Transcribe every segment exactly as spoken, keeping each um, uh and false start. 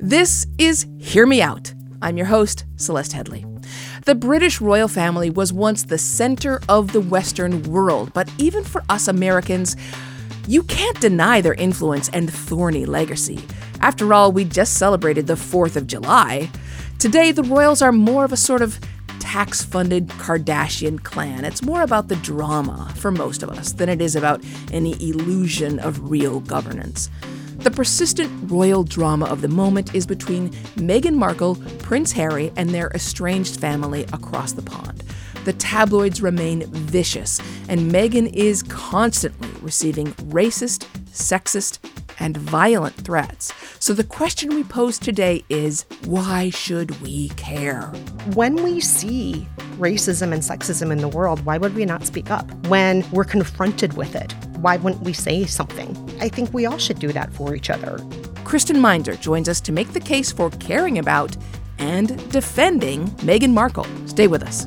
This is Hear Me Out. I'm your host, Celeste Headley. The British royal family was once the center of the Western world, but even for us Americans, you can't deny their influence and thorny legacy. After all, we just celebrated the fourth of July. Today, the royals are more of a sort of tax-funded Kardashian clan. It's more about the drama, for most of us, than it is about any illusion of real governance. The persistent royal drama of the moment is between Meghan Markle, Prince Harry, and their estranged family across the pond. The tabloids remain vicious, and Meghan is constantly receiving racist, sexist, and violent threats. So the question we pose today is, why should we care? When we see racism and sexism in the world, why would we not speak up? When we're confronted with it, why wouldn't we say something? I think we all should do that for each other. Kristen Meinzer joins us to make the case for caring about and defending Meghan Markle. Stay with us.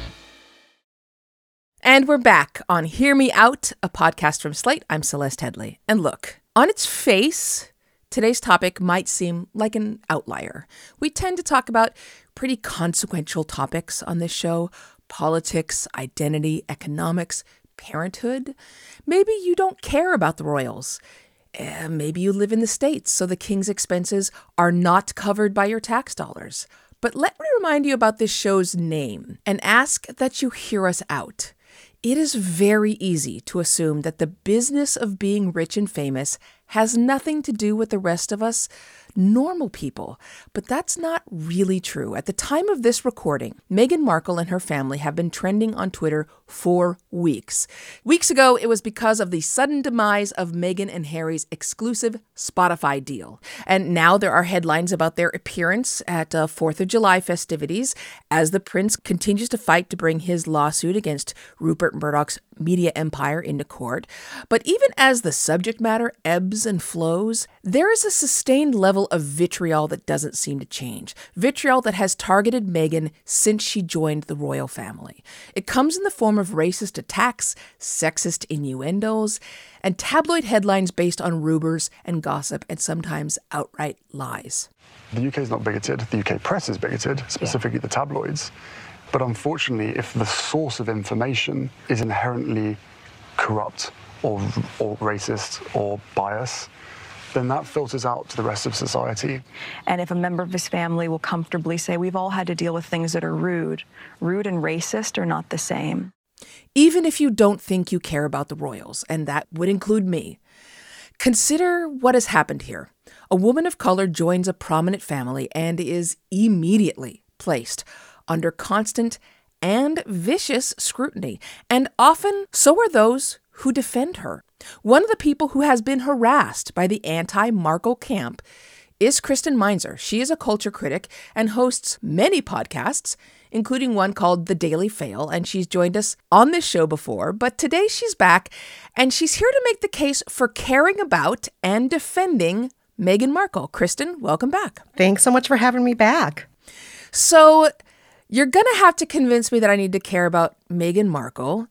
And we're back on Hear Me Out, a podcast from Slate. I'm Celeste Headley. And look, on its face, today's topic might seem like an outlier. We tend to talk about pretty consequential topics on this show: politics, identity, economics, parenthood. Maybe you don't care about the royals. Eh, maybe you live in the States, so the king's expenses are not covered by your tax dollars. But let me remind you about this show's name and ask that you hear us out. It is very easy to assume that the business of being rich and famous has nothing to do with the rest of us normal people. But that's not really true. At the time of this recording, Meghan Markle and her family have been trending on Twitter for weeks. Weeks ago, it was because of the sudden demise of Meghan and Harry's exclusive Spotify deal. And now there are headlines about their appearance at uh, fourth of July festivities as the prince continues to fight to bring his lawsuit against Rupert Murdoch's media empire into court. But even as the subject matter ebbs and flows, there is a sustained level of vitriol that doesn't seem to change. Vitriol that has targeted Meghan since she joined the royal family. It comes in the form of racist attacks, sexist innuendos, and tabloid headlines based on rumors and gossip and sometimes outright lies. The U K is not bigoted. The U K press is bigoted, specifically yeah. the tabloids. But unfortunately, if the source of information is inherently corrupt or, or racist or biased, then that filters out to the rest of society. And if a member of his family will comfortably say, we've all had to deal with things that are rude, rude and racist are not the same. Even if you don't think you care about the royals, and that would include me, consider what has happened here. A woman of color joins a prominent family and is immediately placed under constant and vicious scrutiny, and often so are those who defend her. One of the people who has been harassed by the anti-Markle camp is Kristen Meinzer. She is a culture critic and hosts many podcasts, including one called The Daily Fail, and she's joined us on this show before, but today she's back, and she's here to make the case for caring about and defending Meghan Markle. Kristen, welcome back. Thanks so much for having me back. So you're going to have to convince me that I need to care about Meghan Markle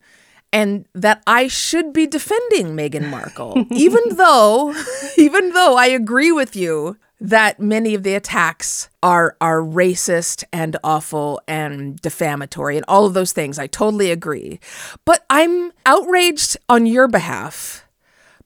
and that I should be defending Meghan Markle, even though even though I agree with you that many of the attacks are are racist and awful and defamatory and all of those things. I totally agree. But I'm outraged on your behalf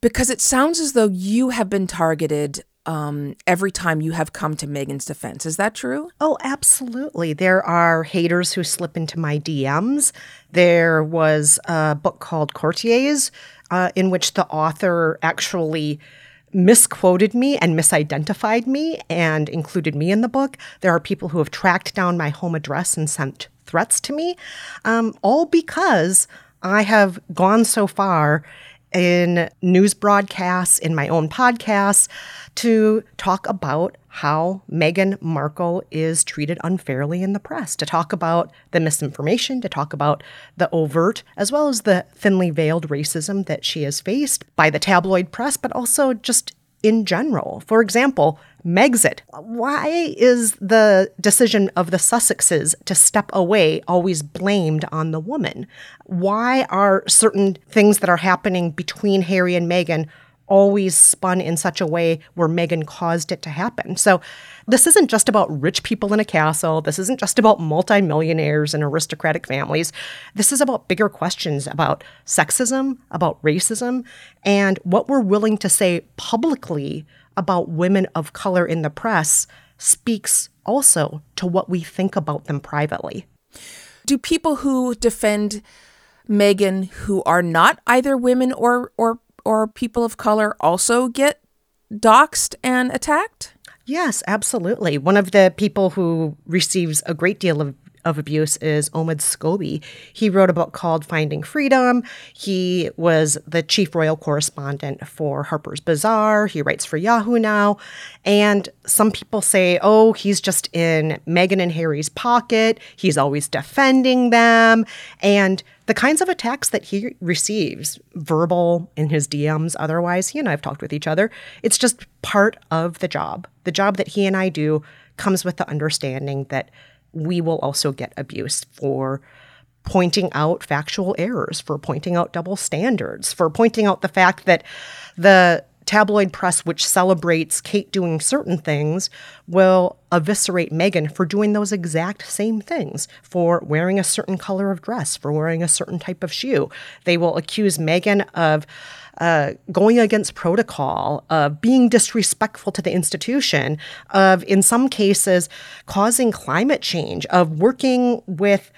because it sounds as though you have been targeted Um, every time you have come to Meghan's defense. Is that true? Oh, absolutely. There are haters who slip into my D Ms. There was a book called Courtiers, uh, in which the author actually misquoted me and misidentified me and included me in the book. There are people who have tracked down my home address and sent threats to me, um, all because I have gone so far in news broadcasts, in my own podcasts, to talk about how Meghan Markle is treated unfairly in the press, to talk about the misinformation, to talk about the overt, as well as the thinly veiled racism that she has faced by the tabloid press, but also just in general. For example, Megxit. Why is the decision of the Sussexes to step away always blamed on the woman? Why are certain things that are happening between Harry and Meghan always spun in such a way where Meghan caused it to happen? So this isn't just about rich people in a castle. This isn't just about multimillionaires and aristocratic families. This is about bigger questions about sexism, about racism, and what we're willing to say publicly about women of color in the press speaks also to what we think about them privately. Do people who defend Meghan who are not either women or or or people of color also get doxxed and attacked? Yes, absolutely. One of the people who receives a great deal of, of abuse is Omid Scobie. He wrote a book called Finding Freedom. He was the chief royal correspondent for Harper's Bazaar. He writes for Yahoo now. And some people say, oh, he's just in Meghan and Harry's pocket. He's always defending them. And the kinds of attacks that he receives, verbal, in his D Ms, otherwise, he and I have talked with each other. It's just part of the job. The job that he and I do comes with the understanding that we will also get abuse for pointing out factual errors, for pointing out double standards, for pointing out the fact that the tabloid press, which celebrates Kate doing certain things, will eviscerate Meghan for doing those exact same things, for wearing a certain color of dress, for wearing a certain type of shoe. They will accuse Meghan of uh, going against protocol, of being disrespectful to the institution, of, in some cases, causing climate change, of working with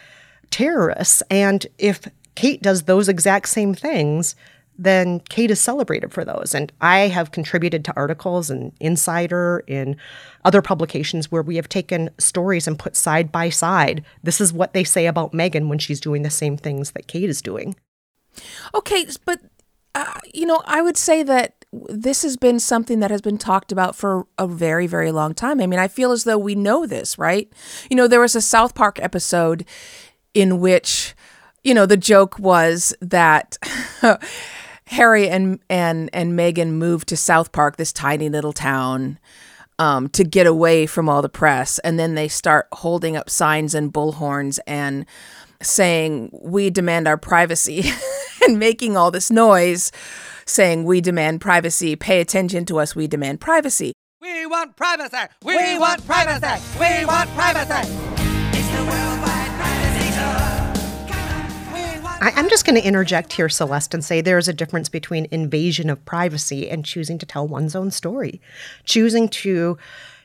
terrorists. And if Kate does those exact same things, then Kate is celebrated for those. And I have contributed to articles in Insider, in other publications, where we have taken stories and put side by side. This is what they say about Meghan when she's doing the same things that Kate is doing. Okay, but, uh, you know, I would say that this has been something that has been talked about for a very, very long time. I mean, I feel as though we know this, right? You know, there was a South Park episode in which, you know, the joke was that Harry and and and Meghan moved to South Park, this tiny little town, um, to get away from all the press. And then they start holding up signs and bullhorns and saying, "We demand our privacy," and making all this noise, saying, "We demand privacy. Pay attention to us. We demand privacy. We want privacy. We, we want privacy. We want privacy. It's the worldwide privacy show." I'm just going to interject here, Celeste, and say there is a difference between invasion of privacy and choosing to tell one's own story. Choosing to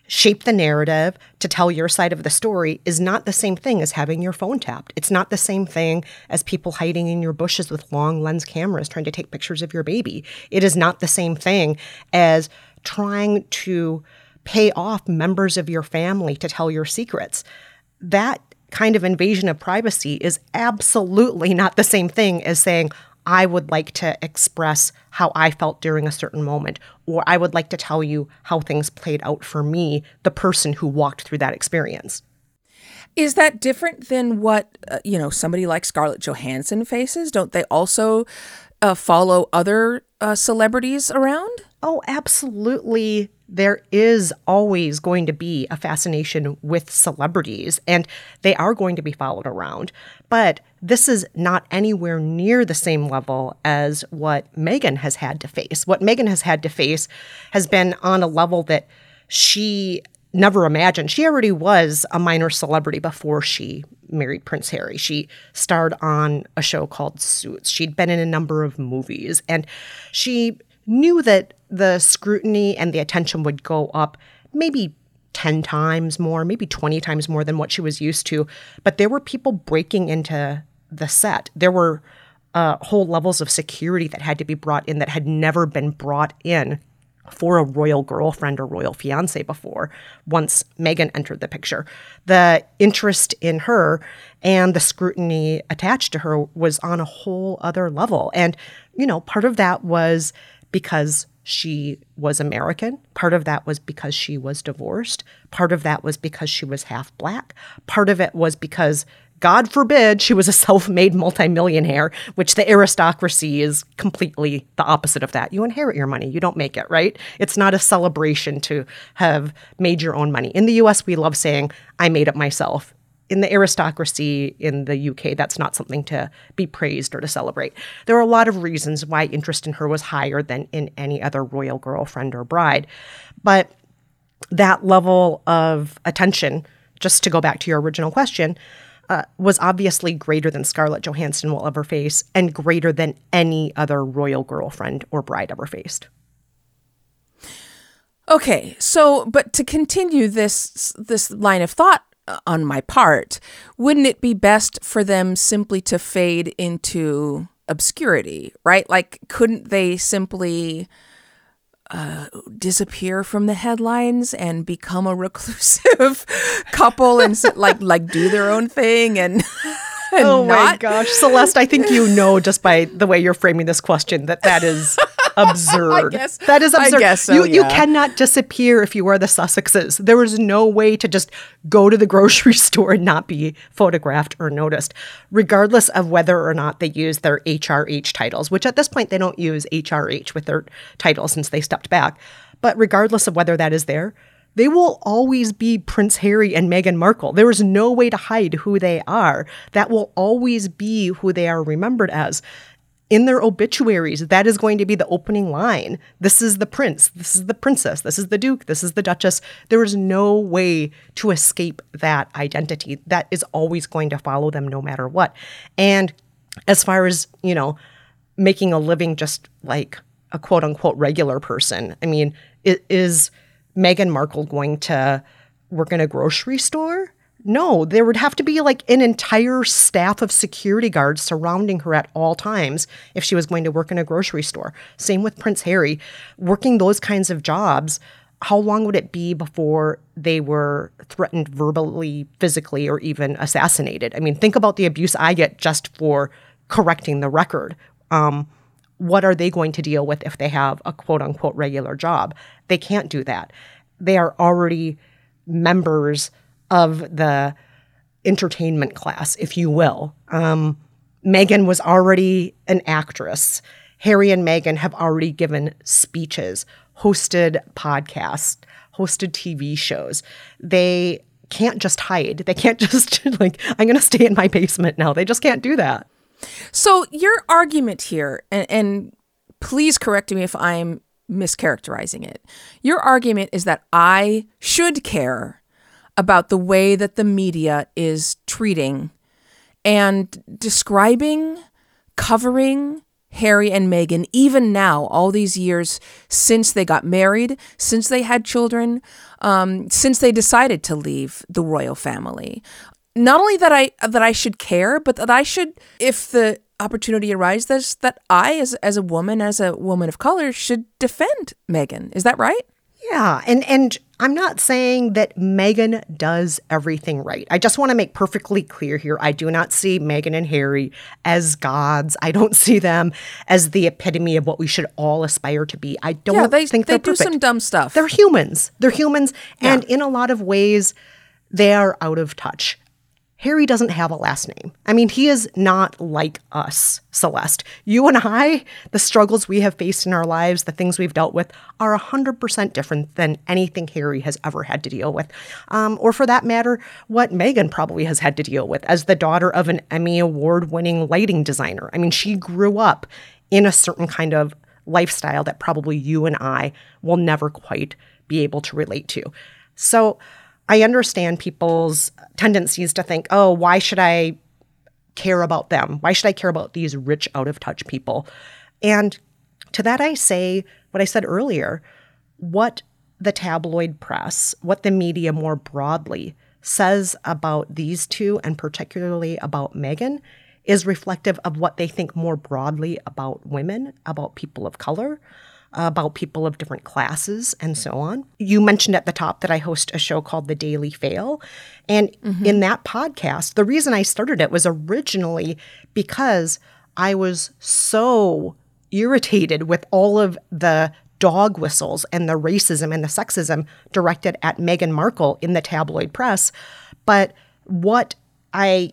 shape the narrative, to tell your side of the story, is not the same thing as having your phone tapped. It's not the same thing as people hiding in your bushes with long lens cameras trying to take pictures of your baby. It is not the same thing as trying to pay off members of your family to tell your secrets. That kind of invasion of privacy is absolutely not the same thing as saying, I would like to express how I felt during a certain moment, or I would like to tell you how things played out for me, the person who walked through that experience. Is that different than what, uh, you know, somebody like Scarlett Johansson faces? Don't they also uh, follow other uh, celebrities around? Oh, absolutely. There is always going to be a fascination with celebrities, and they are going to be followed around. But this is not anywhere near the same level as what Meghan has had to face. What Meghan has had to face has been on a level that she never imagined. She already was a minor celebrity before she married Prince Harry. She starred on a show called Suits. She'd been in a number of movies, and she knew that the scrutiny and the attention would go up maybe ten times more, maybe twenty times more than what she was used to. But there were people breaking into the set. There were uh, whole levels of security that had to be brought in that had never been brought in for a royal girlfriend or royal fiancé before, once Meghan entered the picture. The interest in her and the scrutiny attached to her was on a whole other level. And, you know, part of that was because she was American. Part of that was because she was divorced. Part of that was because she was half black. Part of it was because, God forbid, she was a self-made multimillionaire, which the aristocracy is completely the opposite of that. You inherit your money. You don't make it, right? It's not a celebration to have made your own money. In the U S, we love saying, I made it myself. In the aristocracy in the U K, that's not something to be praised or to celebrate. There are a lot of reasons why interest in her was higher than in any other royal girlfriend or bride. But that level of attention, just to go back to your original question, uh, was obviously greater than Scarlett Johansson will ever face and greater than any other royal girlfriend or bride ever faced. Okay, so but to continue this this line of thought, on my part, wouldn't it be best for them simply to fade into obscurity, right? Like, couldn't they simply uh, disappear from the headlines and become a reclusive couple and like like do their own thing and... and oh my not... gosh, Celeste, I think you know just by the way you're framing this question that that is... absurd. I guess, that is absurd. I guess so, you, yeah. you cannot disappear if you are the Sussexes. There is no way to just go to the grocery store and not be photographed or noticed, regardless of whether or not they use their H R H titles, which at this point they don't use H R H with their title since they stepped back. But regardless of whether that is there, they will always be Prince Harry and Meghan Markle. There is no way to hide who they are. That will always be who they are remembered as. In their obituaries, that is going to be the opening line. This is the prince. This is the princess. This is the duke. This is the duchess. There is no way to escape that identity. That is always going to follow them no matter what. And as far as, you know, making a living just like a quote unquote regular person, I mean, is Meghan Markle going to work in a grocery store? No, there would have to be like an entire staff of security guards surrounding her at all times if she was going to work in a grocery store. Same with Prince Harry. Working those kinds of jobs, how long would it be before they were threatened verbally, physically, or even assassinated? I mean, think about the abuse I get just for correcting the record. Um, what are they going to deal with if they have a quote-unquote regular job? They can't do that. They are already members of the entertainment class, if you will. Um, Meghan was already an actress. Harry and Meghan have already given speeches, hosted podcasts, hosted T V shows. They can't just hide. They can't just, like, I'm going to stay in my basement now. They just can't do that. So your argument here, and, and please correct me if I'm mischaracterizing it, your argument is that I should care about the way that the media is treating and describing, covering Harry and Meghan, even now, all these years since they got married, since they had children, um, since they decided to leave the royal family. Not only that I that I should care, but that I should, if the opportunity arises, that I, as as a woman, as a woman of color, should defend Meghan. Is that right? Yeah, and and I'm not saying that Meghan does everything right. I just want to make perfectly clear here, I do not see Meghan and Harry as gods. I don't see them as the epitome of what we should all aspire to be. I don't yeah, they, think they they're perfect. They do some dumb stuff. They're humans. They're humans, yeah. And in a lot of ways, they are out of touch. Harry doesn't have a last name. I mean, he is not like us, Celeste. You and I, the struggles we have faced in our lives, the things we've dealt with, are one hundred percent different than anything Harry has ever had to deal with. Um, or for that matter, what Meghan probably has had to deal with as the daughter of an Emmy Award-winning lighting designer. I mean, she grew up in a certain kind of lifestyle that probably you and I will never quite be able to relate to. So I understand people's tendencies to think, oh, why should I care about them? Why should I care about these rich, out-of-touch people? And to that I say what I said earlier, what the tabloid press, what the media more broadly says about these two, and particularly about Meghan, is reflective of what they think more broadly about women, about people of color, about people of different classes and so on. You mentioned at the top that I host a show called The Daily Fail. And mm-hmm. in that podcast, the reason I started it was originally because I was so irritated with all of the dog whistles and the racism and the sexism directed at Meghan Markle in the tabloid press. But what I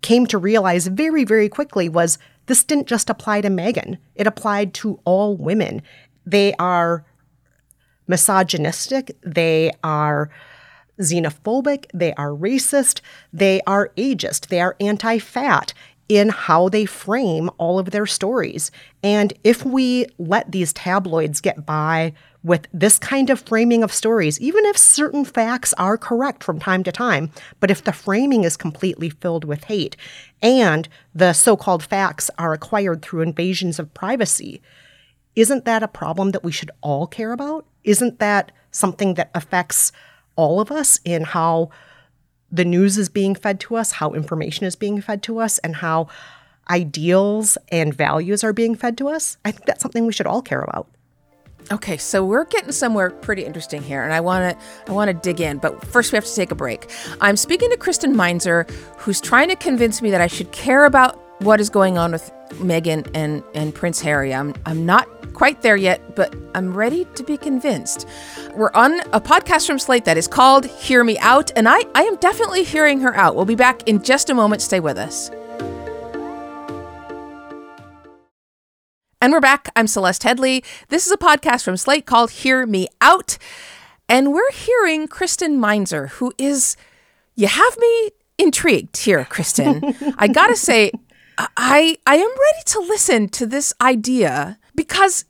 came to realize very, very quickly was this didn't just apply to Meghan. It applied to all women. They are misogynistic. They are xenophobic. They are racist. They are ageist. They are anti-fat in how they frame all of their stories. And if we let these tabloids get by with this kind of framing of stories, even if certain facts are correct from time to time, but if the framing is completely filled with hate and the so-called facts are acquired through invasions of privacy, isn't that a problem that we should all care about? Isn't that something that affects all of us in how the news is being fed to us, how information is being fed to us, and how ideals and values are being fed to us? I think that's something we should all care about. Okay, so we're getting somewhere pretty interesting here, and I want to I want to dig in, but first we have to take a break. I'm speaking to Kristen Meinzer, who's trying to convince me that I should care about what is going on with Meghan and, and Prince Harry. I'm I'm not quite there yet, but I'm ready to be convinced. We're on a podcast from Slate that is called Hear Me Out, and I, I am definitely hearing her out. We'll be back in just a moment. Stay with us. And we're back. I'm Celeste Headley. This is a podcast from Slate called Hear Me Out, and we're hearing Kristen Meinzer, who is, you have me intrigued here, Kristen. I gotta say, I I am ready to listen to this idea because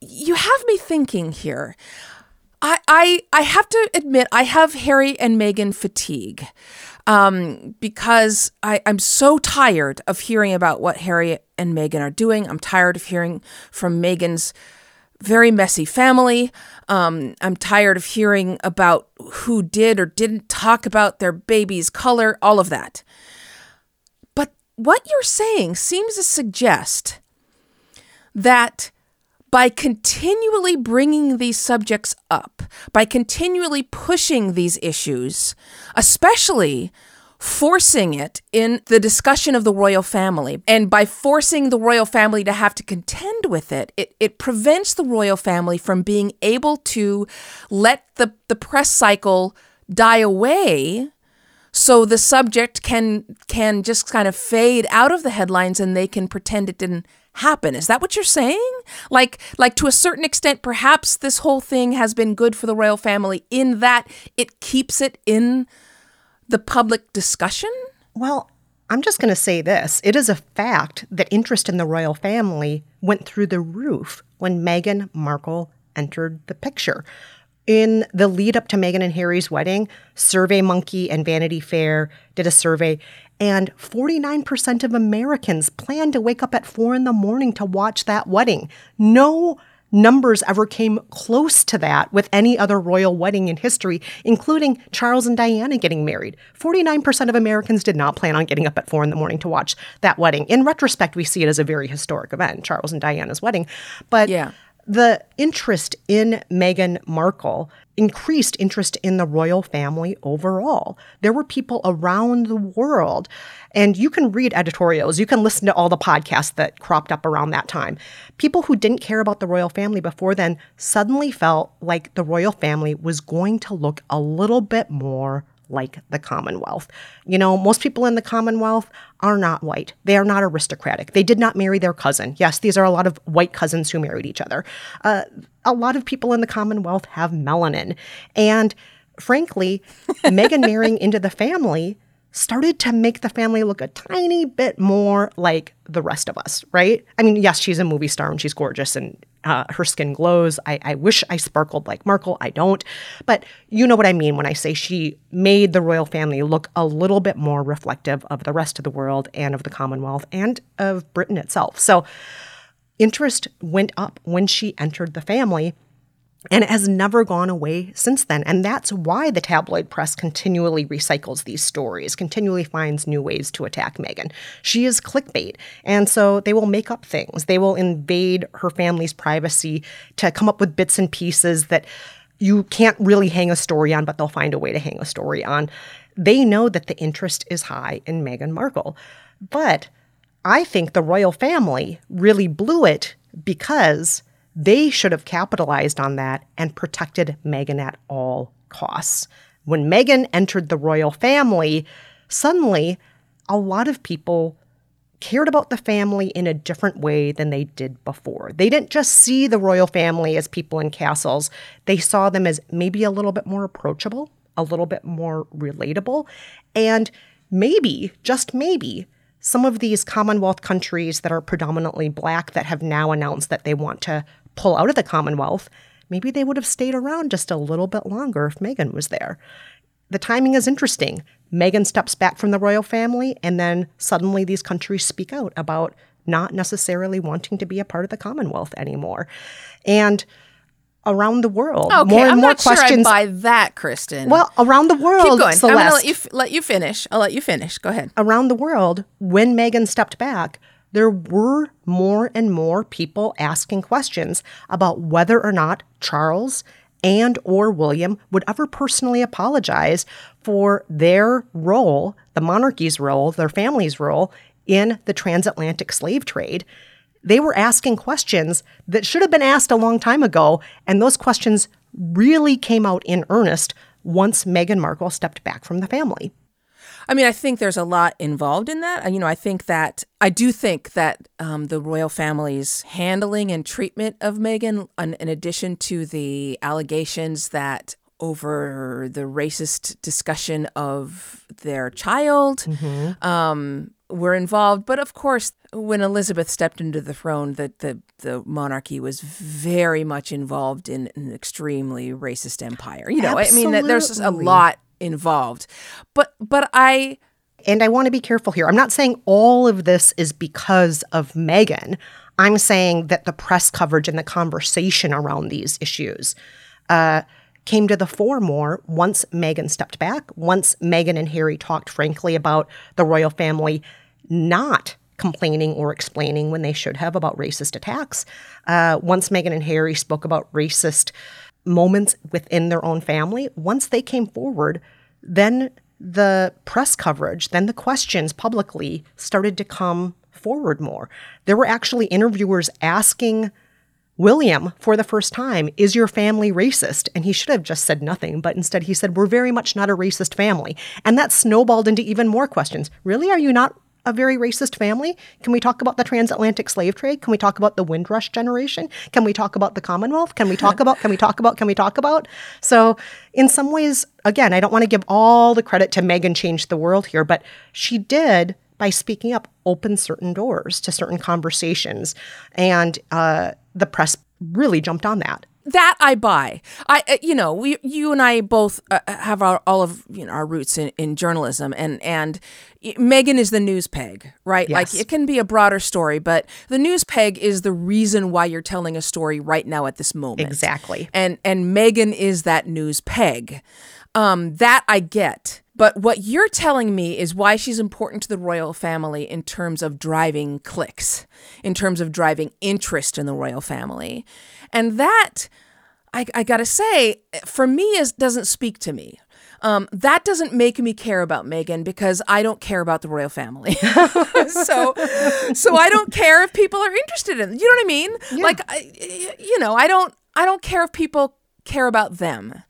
you have me thinking here. I I, I have to admit I have Harry and Meghan fatigue um, because I, I'm so tired of hearing about what Harry and Meghan are doing. I'm tired of hearing from Meghan's very messy family. Um, I'm tired of hearing about who did or didn't talk about their baby's color, all of that. What you're saying seems to suggest that by continually bringing these subjects up, by continually pushing these issues, especially forcing it in the discussion of the royal family, and by forcing the royal family to have to contend with it, it, it prevents the royal family from being able to let the, the press cycle die away. So the subject can can just kind of fade out of the headlines and they can pretend it didn't happen. Is that what you're saying? Like, like to a certain extent, perhaps this whole thing has been good for the royal family in that it keeps it in the public discussion? Well, I'm just going to say this. It is a fact that interest in the royal family went through the roof when Meghan Markle entered the picture. In the lead up to Meghan and Harry's wedding, Survey Monkey and Vanity Fair did a survey, and forty-nine percent of Americans planned to wake up at four in the morning to watch that wedding. No numbers ever came close to that with any other royal wedding in history, including Charles and Diana getting married. forty-nine percent of Americans did not plan on getting up at four in the morning to watch that wedding. In retrospect, we see it as a very historic event, Charles and Diana's wedding. But yeah. The interest in Meghan Markle increased interest in the royal family overall. There were people around the world, and you can read editorials. You can listen to all the podcasts that cropped up around that time. People who didn't care about the royal family before then suddenly felt like the royal family was going to look a little bit more like the Commonwealth. You know, most people in the Commonwealth are not white. They are not aristocratic. They did not marry their cousin. Yes, these are a lot of white cousins who married each other. Uh, a lot of people in the Commonwealth have melanin. And frankly, Meghan marrying into the family started to make the family look a tiny bit more like the rest of us, right? I mean, yes, she's a movie star and she's gorgeous and uh, her skin glows. I, I wish I sparkled like Markle. I don't. But you know what I mean when I say she made the royal family look a little bit more reflective of the rest of the world and of the Commonwealth and of Britain itself. So interest went up when she entered the family. And it has never gone away since then. And that's why the tabloid press continually recycles these stories, continually finds new ways to attack Meghan. She is clickbait. And so they will make up things. They will invade her family's privacy to come up with bits and pieces that you can't really hang a story on, but they'll find a way to hang a story on. They know that the interest is high in Meghan Markle. But I think the royal family really blew it because They should have capitalized on that and protected Meghan at all costs. When Meghan entered the royal family, suddenly a lot of people cared about the family in a different way than they did before. They didn't just see the royal family as people in castles. They saw them as maybe a little bit more approachable, a little bit more relatable. And maybe, just maybe, some of these Commonwealth countries that are predominantly Black that have now announced that they want to pull out of the Commonwealth, maybe they would have stayed around just a little bit longer if Meghan was there. The timing is interesting. Meghan steps back from the royal family, and then suddenly these countries speak out about not necessarily wanting to be a part of the Commonwealth anymore. And around the world, okay, more and I'm more not questions. Sure I buy that, Kristen. Well, around the world, keep going. Celeste, I'm going to let you, f- let you finish. I'll let you finish. Go ahead. Around the world, when Meghan stepped back, there were more and more people asking questions about whether or not Charles and or William would ever personally apologize for their role, the monarchy's role, their family's role in the transatlantic slave trade. They were asking questions that should have been asked a long time ago, and those questions really came out in earnest once Meghan Markle stepped back from the family. I mean, I think there's a lot involved in that. You know, I think that I do think that um, the royal family's handling and treatment of Meghan, in, in addition to the allegations that over the racist discussion of their child, mm-hmm. um, were involved. But of course, when Elizabeth stepped into the throne, the the, the monarchy was very much involved in an extremely racist empire. You know, absolutely. I mean, there's a lot involved. But but I... And I want to be careful here. I'm not saying all of this is because of Meghan. I'm saying that the press coverage and the conversation around these issues uh, came to the fore more once Meghan stepped back, once Meghan and Harry talked frankly about the royal family not complaining or explaining when they should have about racist attacks, uh, once Meghan and Harry spoke about racist moments within their own family. Once they came forward, then the press coverage, then the questions publicly started to come forward more. There were actually interviewers asking William for the first time, is your family racist? And he should have just said nothing, but instead he said, we're very much not a racist family. And that snowballed into even more questions. Really, are you not a very racist family? Can we talk about the transatlantic slave trade? Can we talk about the Windrush generation? Can we talk about the Commonwealth? Can we talk about, can we talk about, can we talk about? So in some ways, again, I don't want to give all the credit to Meghan changed the world here, but she did, by speaking up, open certain doors to certain conversations. And uh, the press really jumped on that. That I buy. I, uh, you know, we, you and I both uh, have our, all of you know, our roots in, in journalism, and and Meghan is the news peg, right? Yes. Like, it can be a broader story, but the news peg is the reason why you're telling a story right now at this moment. Exactly. And and Meghan is that news peg. Um, that I get. But what you're telling me is why she's important to the royal family in terms of driving clicks, in terms of driving interest in the royal family. And that, I, I gotta say, for me, is, doesn't speak to me. Um, that doesn't make me care about Meghan, because I don't care about the royal family. so so I don't care if people are interested in it. You know what I mean? Yeah. Like, I, you know, I don't, I don't care if people care about them.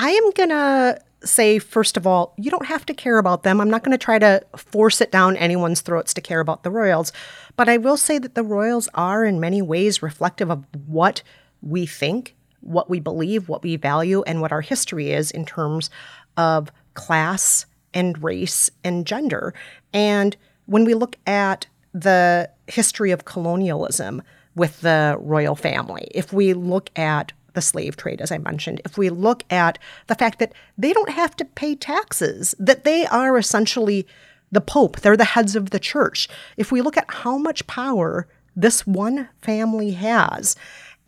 I am gonna say, first of all, you don't have to care about them. I'm not going to try to force it down anyone's throats to care about the royals. But I will say that the royals are in many ways reflective of what we think, what we believe, what we value, and what our history is in terms of class and race and gender. And when we look at the history of colonialism with the royal family, if we look at the slave trade, as I mentioned, if we look at the fact that they don't have to pay taxes, that they are essentially the Pope, they're the heads of the church. If we look at how much power this one family has,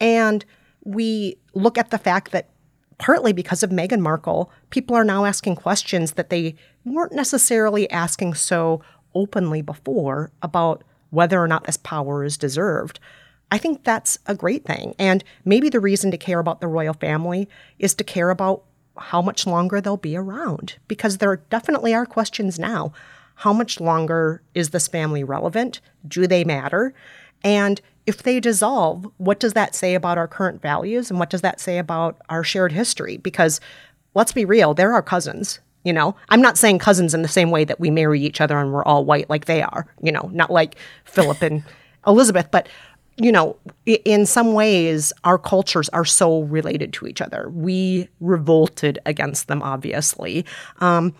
and we look at the fact that partly because of Meghan Markle, people are now asking questions that they weren't necessarily asking so openly before about whether or not this power is deserved. I think that's a great thing. And maybe the reason to care about the royal family is to care about how much longer they'll be around, because there definitely are questions now. How much longer is this family relevant? Do they matter? And if they dissolve, what does that say about our current values? And what does that say about our shared history? Because let's be real, they're our cousins, you know? I'm not saying cousins in the same way that we marry each other and we're all white like they are, you know, not like Philip and Elizabeth. But, you know, in some ways, our cultures are so related to each other. We revolted against them, obviously. Um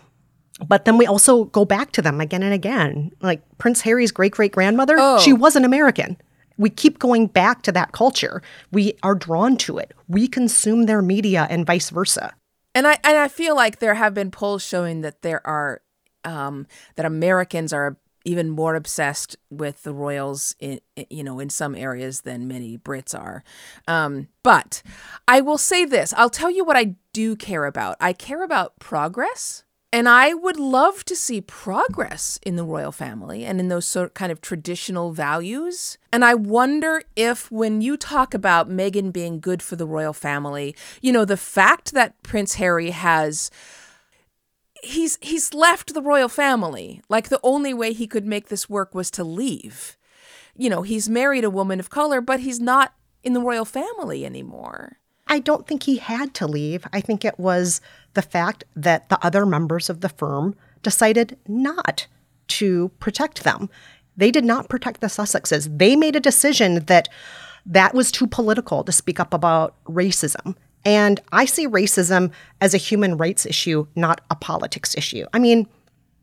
But then we also go back to them again and again. Like Prince Harry's great-great-grandmother, oh. she was an American. We keep going back to that culture. We are drawn to it. We consume their media and vice versa. And I and I feel like there have been polls showing that there are um, that Americans are even more obsessed with the royals, in, you know, in some areas than many Brits are. Um, but I will say this. I'll tell you what I do care about. I care about progress. And I would love to see progress in the royal family and in those sort of kind of traditional values. And I wonder if when you talk about Meghan being good for the royal family, you know, the fact that Prince Harry has, he's he's left the royal family. Like the only way he could make this work was to leave. You know, he's married a woman of color, but he's not in the royal family anymore. I don't think he had to leave. I think it was the fact that the other members of the firm decided not to protect them. They did not protect the Sussexes. They made a decision that that was too political to speak up about racism. And I see racism as a human rights issue, not a politics issue. I mean,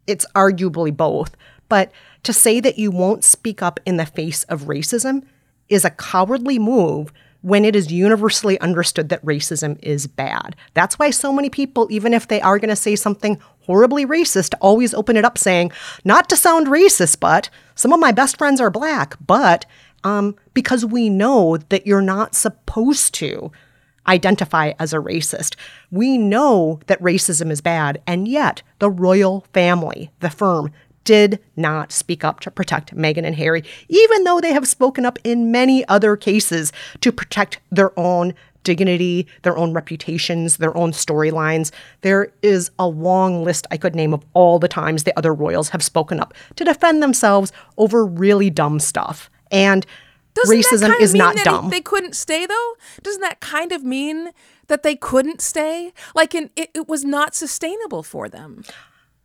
it's arguably both. But to say that you won't speak up in the face of racism is a cowardly move when it is universally understood that racism is bad. That's why so many people, even if they are going to say something horribly racist, always open it up saying, not to sound racist, but some of my best friends are black, but um, because we know that you're not supposed to identify as a racist. We know that racism is bad, and yet the royal family, the firm, did not speak up to protect Meghan and Harry, even though they have spoken up in many other cases to protect their own dignity, their own reputations, their own storylines. There is a long list I could name of all the times the other royals have spoken up to defend themselves over really dumb stuff. And doesn't racism that is mean not that dumb. They couldn't stay, though? Doesn't that kind of mean that they couldn't stay? Like in, it, it was not sustainable for them.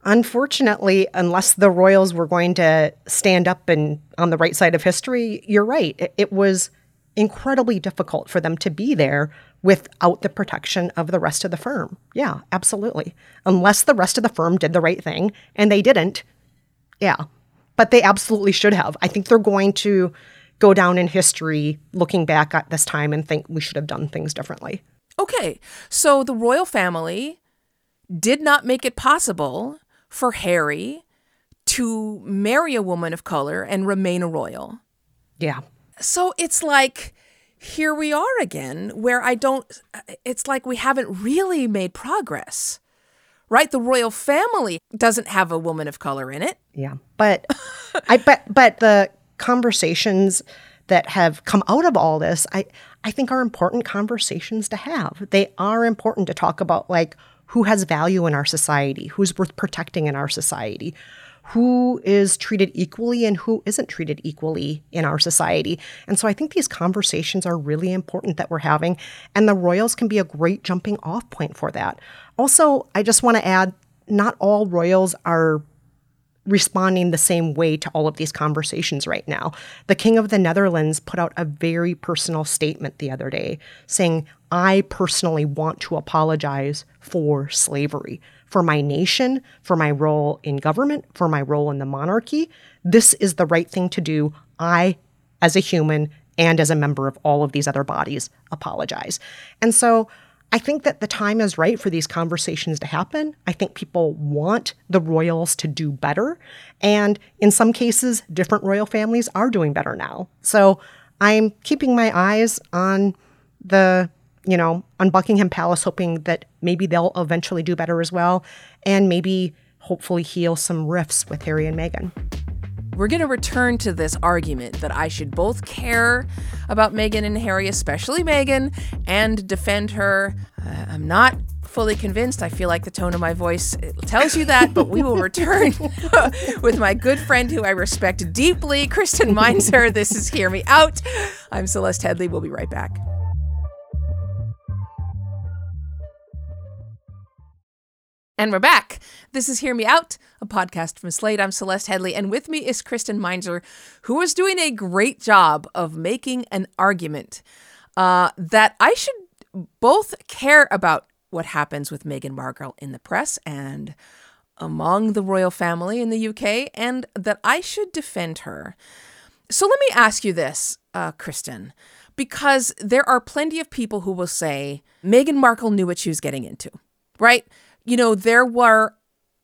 Unfortunately, unless the royals were going to stand up and on the right side of history, you're right. It, it was incredibly difficult for them to be there without the protection of the rest of the firm. Yeah, absolutely. Unless the rest of the firm did the right thing, and they didn't. Yeah, but they absolutely should have. I think they're going to go down in history looking back at this time and think we should have done things differently. Okay, so the royal family did not make it possible for Harry to marry a woman of color and remain a royal. Yeah. So it's like, here we are again, where I don't, it's like we haven't really made progress, right? The royal family doesn't have a woman of color in it. Yeah. But I but but the conversations that have come out of all this, I, I think are important conversations to have. They are important to talk about, like, who has value in our society, who's worth protecting in our society, who is treated equally and who isn't treated equally in our society. And so I think these conversations are really important that we're having, and the royals can be a great jumping off point for that. Also, I just want to add, not all royals are responding the same way to all of these conversations right now. The King of the Netherlands put out a very personal statement the other day saying, I personally want to apologize for slavery, for my nation, for my role in government, for my role in the monarchy. This is the right thing to do. I, as a human and as a member of all of these other bodies, apologize. And so I think that the time is right for these conversations to happen. I think people want the royals to do better. And in some cases, different royal families are doing better now. So I'm keeping my eyes on the, you know, on Buckingham Palace, hoping that maybe they'll eventually do better as well. And maybe hopefully heal some rifts with Harry and Meghan. We're going to return to this argument that I should both care about Meghan and Harry, especially Meghan, and defend her. I'm not fully convinced. I feel like the tone of my voice tells you that, but we will return with my good friend who I respect deeply, Kristen Meinzer. This is Hear Me Out. I'm Celeste Headley. We'll be right back. And we're back. This is Hear Me Out, a podcast from Slate. I'm Celeste Headley, and with me is Kristen Meinzer, who is doing a great job of making an argument uh, that I should both care about what happens with Meghan Markle in the press and among the royal family in the U K, and that I should defend her. So let me ask you this, uh, Kristen, because there are plenty of people who will say Meghan Markle knew what she was getting into, right? You know, there were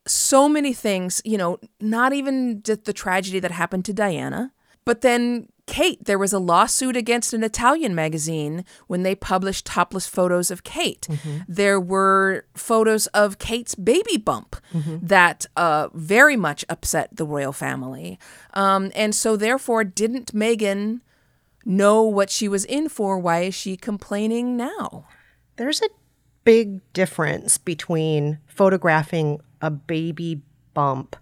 so many things, you know, not even just the tragedy that happened to Diana, but then Kate, there was a lawsuit against an Italian magazine when they published topless photos of Kate. Mm-hmm. There were photos of Kate's baby bump mm-hmm. that uh, very much upset the royal family. Um, and so therefore, didn't Meghan know what she was in for? Why is she complaining now? There's a big difference between photographing a baby bump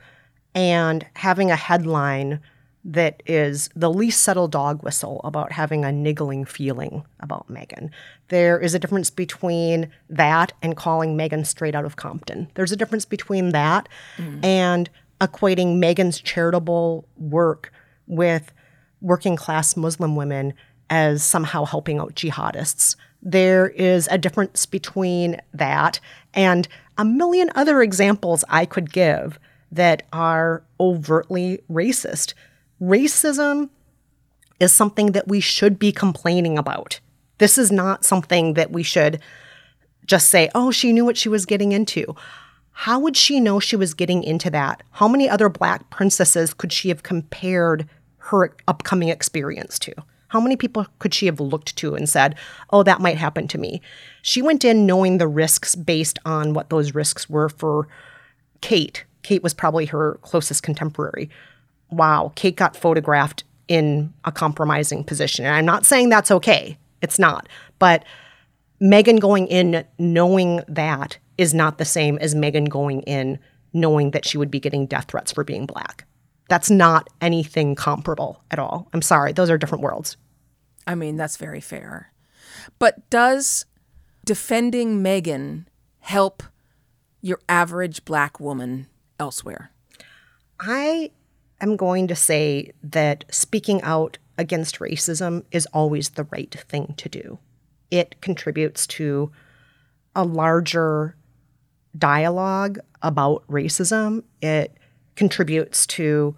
and having a headline that is the least subtle dog whistle about having a niggling feeling about Meghan. There is a difference between that and calling Meghan straight out of Compton. There's a difference between that mm. and equating Meghan's charitable work with working class Muslim women as somehow helping out jihadists. There is a difference between that and a million other examples I could give that are overtly racist. Racism is something that we should be complaining about. This is not something that we should just say, oh, she knew what she was getting into. How would she know she was getting into that? How many other Black princesses could she have compared her upcoming experience to? How many people could she have looked to and said, oh, that might happen to me? She went in knowing the risks based on what those risks were for Kate. Kate was probably her closest contemporary. Wow, Kate got photographed in a compromising position. And I'm not saying that's okay. It's not. But Meghan going in knowing that is not the same as Meghan going in knowing that she would be getting death threats for being Black. That's not anything comparable at all. I'm sorry. Those are different worlds. I mean, that's very fair. But does defending Meghan help your average Black woman elsewhere? I am going to say that speaking out against racism is always the right thing to do. It contributes to a larger dialogue about racism. It contributes to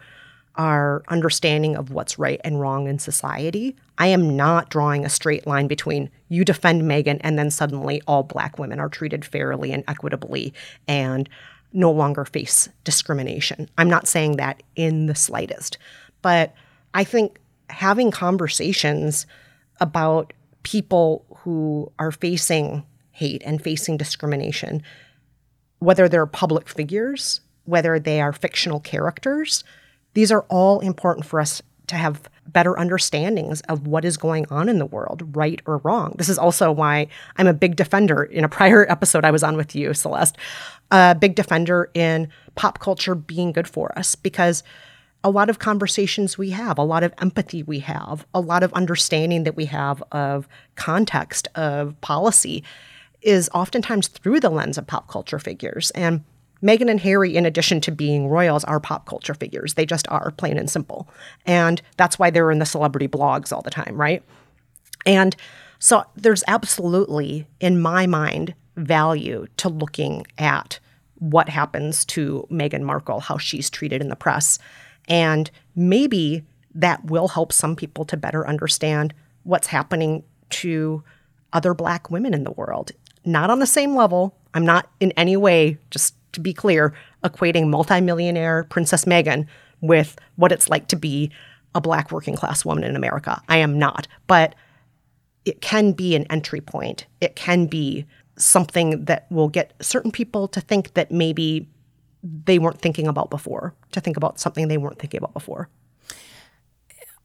our understanding of what's right and wrong in society. I am not drawing a straight line between you defend Meghan and then suddenly all Black women are treated fairly and equitably and no longer face discrimination. I'm not saying that in the slightest. But I think having conversations about people who are facing hate and facing discrimination, whether they're public figures, whether they are fictional characters, these are all important for us to have better understandings of what is going on in the world, right or wrong. This is also why I'm a big defender. In a prior episode I was on with you, Celeste, a big defender in pop culture being good for us, because a lot of conversations we have, a lot of empathy we have, a lot of understanding that we have of context, of policy, is oftentimes through the lens of pop culture figures. And Meghan and Harry, in addition to being royals, are pop culture figures. They just are, plain and simple. And that's why they're in the celebrity blogs all the time, right? And so there's absolutely, in my mind, value to looking at what happens to Meghan Markle, how she's treated in the press. And maybe that will help some people to better understand what's happening to other Black women in the world. Not on the same level. I'm not in any way, just to be clear, equating multimillionaire Princess Meghan with what it's like to be a Black working class woman in America. I am not. But it can be an entry point. It can be something that will get certain people to think that maybe they weren't thinking about before, to think about something they weren't thinking about before.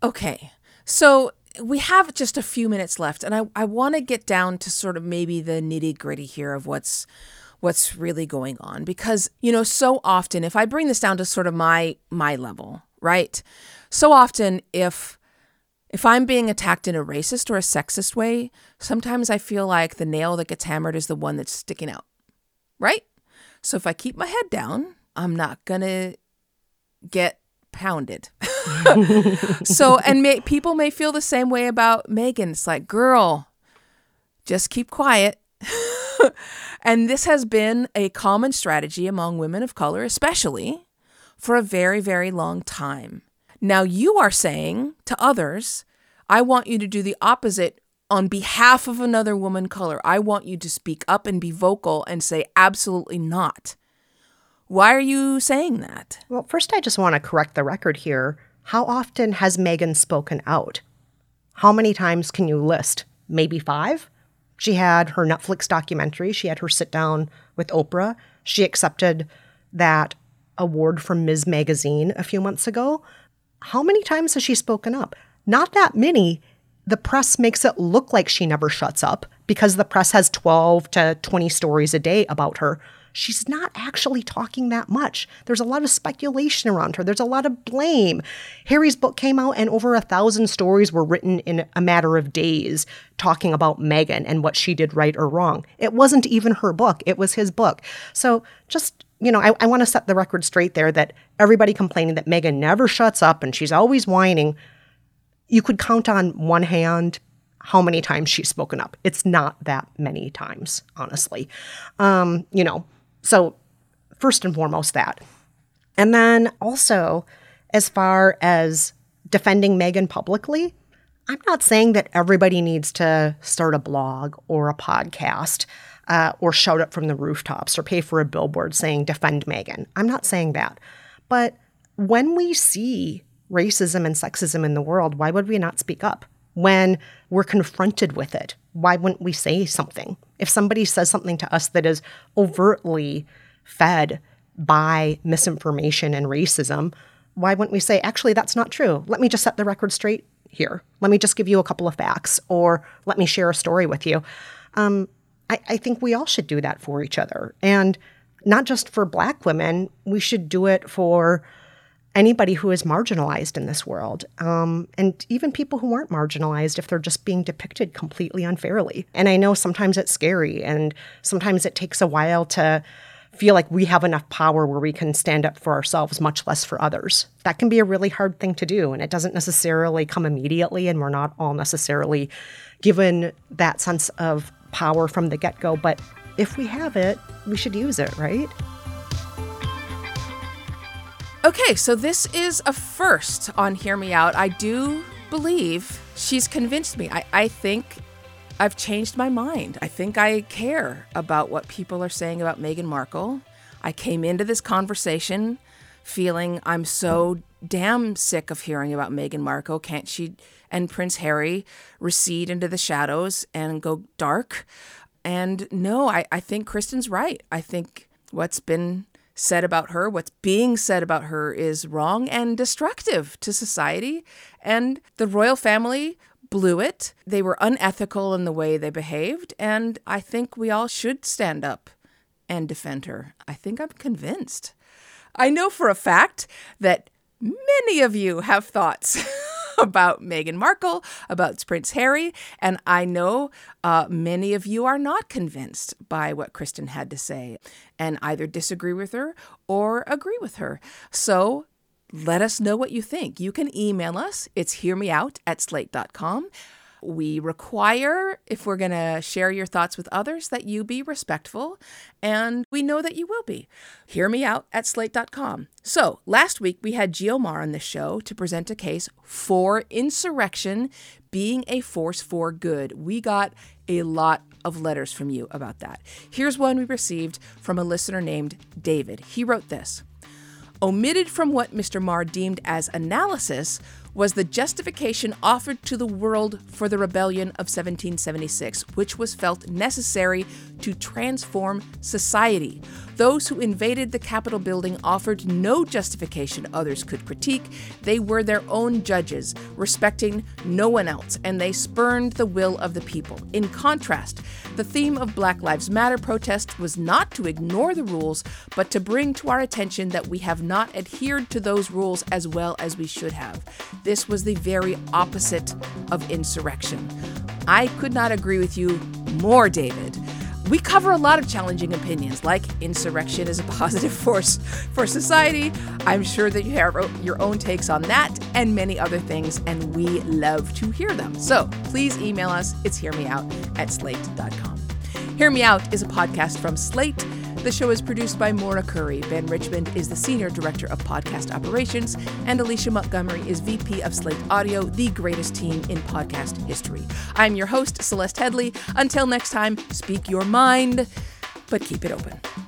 Okay. So we have just a few minutes left, and I, I want to get down to sort of maybe the nitty-gritty here of what's – what's really going on. Because, you know, so often, if I bring this down to sort of my my level, right? So often if if I'm being attacked in a racist or a sexist way, sometimes I feel like the nail that gets hammered is the one that's sticking out, right? So if I keep my head down, I'm not going to get pounded. So, and may, people may feel the same way about Meghan. It's like, girl, just keep quiet. And this has been a common strategy among women of color, especially, for a very, very long time. Now you are saying to others, I want you to do the opposite on behalf of another woman color. I want you to speak up and be vocal and say, absolutely not. Why are you saying that? Well, first, I just want to correct the record here. How often has Meghan spoken out? How many times can you list? Maybe five? She had her Netflix documentary. She had her sit down with Oprah. She accepted that award from Miz Magazine a few months ago. How many times has she spoken up? Not that many. The press makes it look like she never shuts up because the press has twelve to twenty stories a day about her. She's not actually talking that much. There's a lot of speculation around her. There's a lot of blame. Harry's book came out and over a thousand stories were written in a matter of days talking about Meghan and what she did right or wrong. It wasn't even her book. It was his book. So just, you know, I, I want to set the record straight there that everybody complaining that Meghan never shuts up and she's always whining, you could count on one hand how many times she's spoken up. It's not that many times, honestly. Um, you know, So first and foremost that. And then also, as far as defending Meghan publicly, I'm not saying that everybody needs to start a blog or a podcast uh, or shout it from the rooftops or pay for a billboard saying defend Meghan. I'm not saying that. But when we see racism and sexism in the world, why would we not speak up? When we're confronted with it, why wouldn't we say something? If somebody says something to us that is overtly fed by misinformation and racism, why wouldn't we say, actually, that's not true. Let me just set the record straight here. Let me just give you a couple of facts, or let me share a story with you. Um, I, I think we all should do that for each other. And not just for Black women, we should do it for anybody who is marginalized in this world, um, and even people who aren't marginalized if they're just being depicted completely unfairly. And I know sometimes it's scary, and sometimes it takes a while to feel like we have enough power where we can stand up for ourselves, much less for others. That can be a really hard thing to do, and it doesn't necessarily come immediately, and we're not all necessarily given that sense of power from the get-go. But if we have it, we should use it, right? Okay, so this is a first on Hear Me Out. I do believe she's convinced me. I, I think I've changed my mind. I think I care about what people are saying about Meghan Markle. I came into this conversation feeling I'm so damn sick of hearing about Meghan Markle. Can't she and Prince Harry recede into the shadows and go dark? And no, I, I think Kristen's right. I think what's been said about her, what's being said about her is wrong and destructive to society. And the royal family blew it. They were unethical in the way they behaved. And I think we all should stand up and defend her. I think I'm convinced. I know for a fact that many of you have thoughts about Meghan Markle, about Prince Harry, and I know uh, many of you are not convinced by what Kristen had to say and either disagree with her or agree with her. So let us know what you think. You can email us. It's hear me out at slate dot com. We require, if we're going to share your thoughts with others, that you be respectful, and we know that you will be. Hear me out at slate dot com. So last week we had Gio Mar on the show to present a case for insurrection being a force for good. We got a lot of letters from you about that. Here's one we received from a listener named David. He wrote this. Omitted from what Mister Marr deemed as analysis was the justification offered to the world for the rebellion of seventeen seventy-six, which was felt necessary to transform society. Those who invaded the Capitol building offered no justification others could critique. They were their own judges, respecting no one else, and they spurned the will of the people. In contrast, the theme of Black Lives Matter protests was not to ignore the rules, but to bring to our attention that we have not adhered to those rules as well as we should have. This was the very opposite of insurrection. I could not agree with you more, David. We cover a lot of challenging opinions, like insurrection is a positive force for society. I'm sure that you have your own takes on that and many other things, and we love to hear them. So please email us. It's hear me out at slate dot com. Hear Me Out is a podcast from Slate. The show is produced by Maura Curry. Ben Richmond is the Senior Director of Podcast Operations, and Alicia Montgomery is V P of Slate Audio, the greatest team in podcast history. I'm your host, Celeste Headley. Until next time, speak your mind, but keep it open.